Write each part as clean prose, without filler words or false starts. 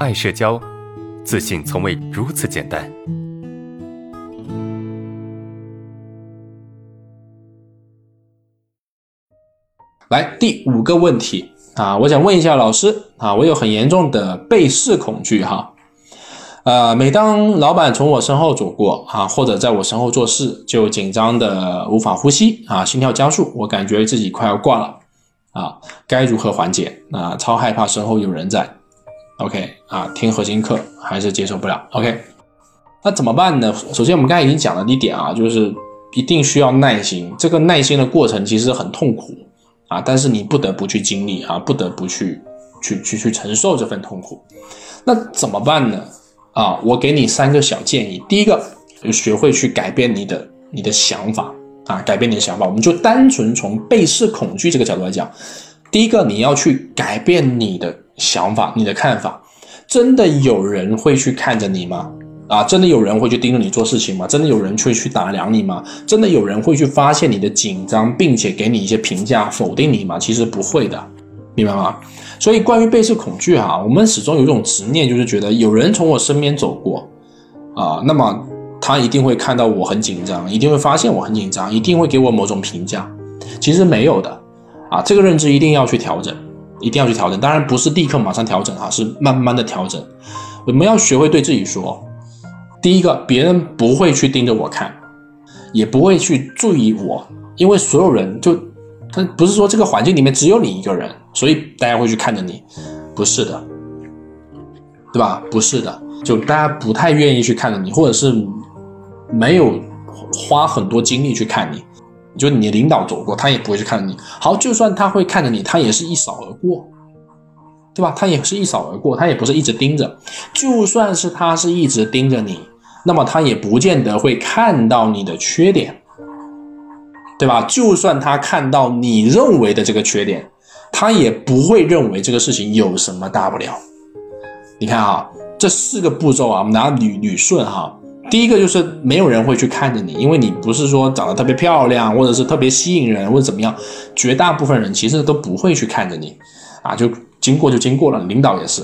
爱社交，自信从未如此简单。来，第五个问题啊，我想问一下老师啊，我有很严重的被试恐惧哈。每当老板从我身后走过啊，或者在我身后做事，就紧张的无法呼吸啊，心跳加速，我感觉自己快要挂了啊，该如何缓解啊？超害怕身后有人在。OK 啊，听核心课还是接受不了。OK， 那怎么办呢？首先我们刚才已经讲了一点啊，就是一定需要耐心，这个耐心的过程其实很痛苦啊，但是你不得不去经历啊，不得不去承受这份痛苦。那怎么办呢？啊，我给你三个小建议。第一个，学会去改变你的想法啊，改变你的想法。我们就单纯从被试恐惧这个角度来讲，第一个，你要去改变你的想法，你的看法。真的有人会去看着你吗？啊，真的有人会去盯着你做事情吗？真的有人会去打量你吗？真的有人会去发现你的紧张，并且给你一些评价否定你吗？其实不会的。明白吗？所以关于被试恐惧啊，我们始终有一种执念，就是觉得有人从我身边走过啊，那么他一定会看到我很紧张，一定会发现我很紧张，一定会给我某种评价。其实没有的啊，这个认知一定要去调整，一定要去调整。当然不是立刻马上调整啊，是慢慢的调整。我们要学会对自己说，第一个，别人不会去盯着我看，也不会去注意我，因为所有人就但不是说这个环境里面只有你一个人，所以大家会去看着你，不是的，对吧？不是的，就大家不太愿意去看着你，或者是没有花很多精力去看你。就你的领导走过，他也不会去看着你。好，就算他会看着你，他也是一扫而过，对吧？他也是一扫而过，他也不是一直盯着。就算是他是一直盯着你，那么他也不见得会看到你的缺点。对吧？就算他看到你认为的这个缺点，他也不会认为这个事情有什么大不了。你看啊，这四个步骤啊，我们拿捋顺哈。第一个就是没有人会去看着你，因为你不是说长得特别漂亮，或者是特别吸引人，或者怎么样，绝大部分人其实都不会去看着你啊，就经过就经过了，领导也是，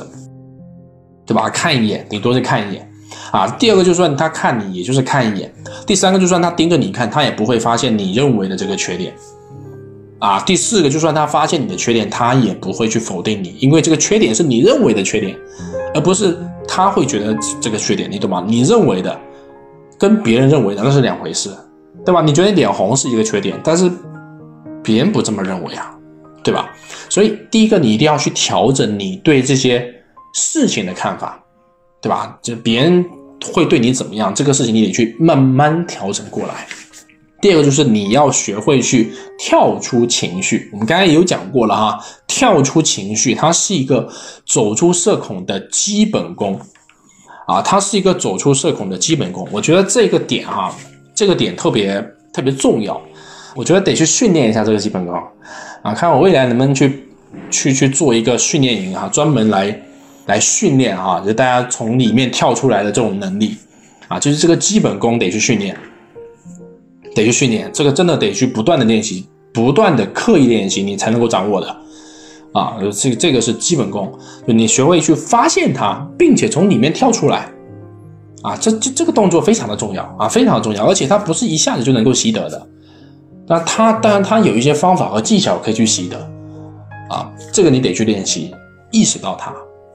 对吧？看一眼，顶多是看一眼。啊，第二个，就算他看你，也就是看一眼；第三个，就算他盯着你看，他也不会发现你认为的这个缺点。啊，第四个，就算他发现你的缺点，他也不会去否定你，因为这个缺点是你认为的缺点，而不是他会觉得这个缺点，你懂吗？你认为的跟别人认为的那是两回事，对吧？你觉得脸红是一个缺点，但是别人不这么认为啊，对吧？所以第一个，你一定要去调整你对这些事情的看法。对吧？就别人会对你怎么样，这个事情你得去慢慢调整过来。第二个就是你要学会去跳出情绪，我们刚才也有讲过了哈，跳出情绪，它是一个走出社恐的基本功啊，它是一个走出社恐的基本功。我觉得这个点哈，这个点特别重要，我觉得得去训练一下这个基本功啊，看我未来能不能去做一个训练营啊，专门来训练啊，就大家从里面跳出来的这种能力啊，就是这个基本功得去训练，这个真的得去不断的练习，不断的刻意练习，你才能够掌握的啊，这个是基本功，就你学会去发现它，并且从里面跳出来啊，这个动作非常的重要啊，非常的重要，而且它不是一下子就能够习得的，那它当然它有一些方法和技巧可以去习得啊，这个你得去练习，意识到它。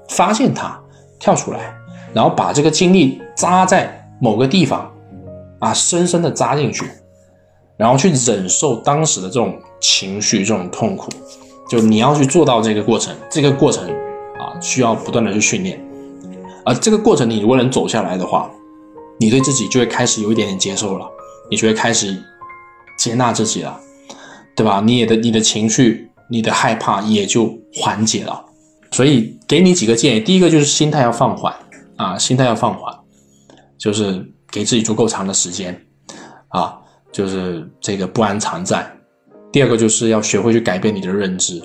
发现它，跳出来，然后把这个精力扎在某个地方啊，深深的扎进去，然后去忍受当时的这种情绪，这种痛苦，就你要去做到这个过程，这个过程啊，需要不断的去训练，而这个过程你如果能走下来的话，你对自己就会开始有一点点接受了，你就会开始接纳自己了，对吧？你的情绪，你的害怕也就缓解了。所以给你几个建议，第一个就是心态要放缓啊，心态要放缓，就是给自己足够长的时间啊，就是这个不安常在。第二个就是要学会去改变你的认知，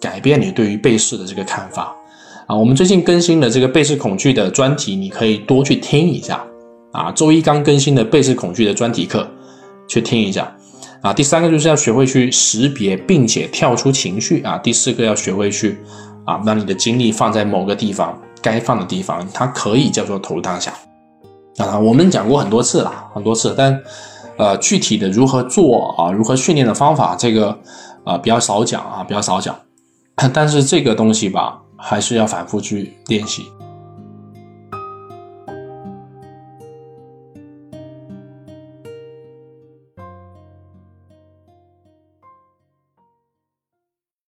改变你对于被试的这个看法啊。我们最近更新的这个被试恐惧的专题，你可以多去听一下啊，周一刚更新的被试恐惧的专题课，去听一下。啊，第三个就是要学会去识别并且跳出情绪啊。第四个要学会去把你的精力放在某个地方，该放的地方，它可以叫做投入当下。啊，我们讲过很多次了，但具体的如何做啊，如何训练的方法，这个比较少讲啊，但是这个东西吧，还是要反复去练习。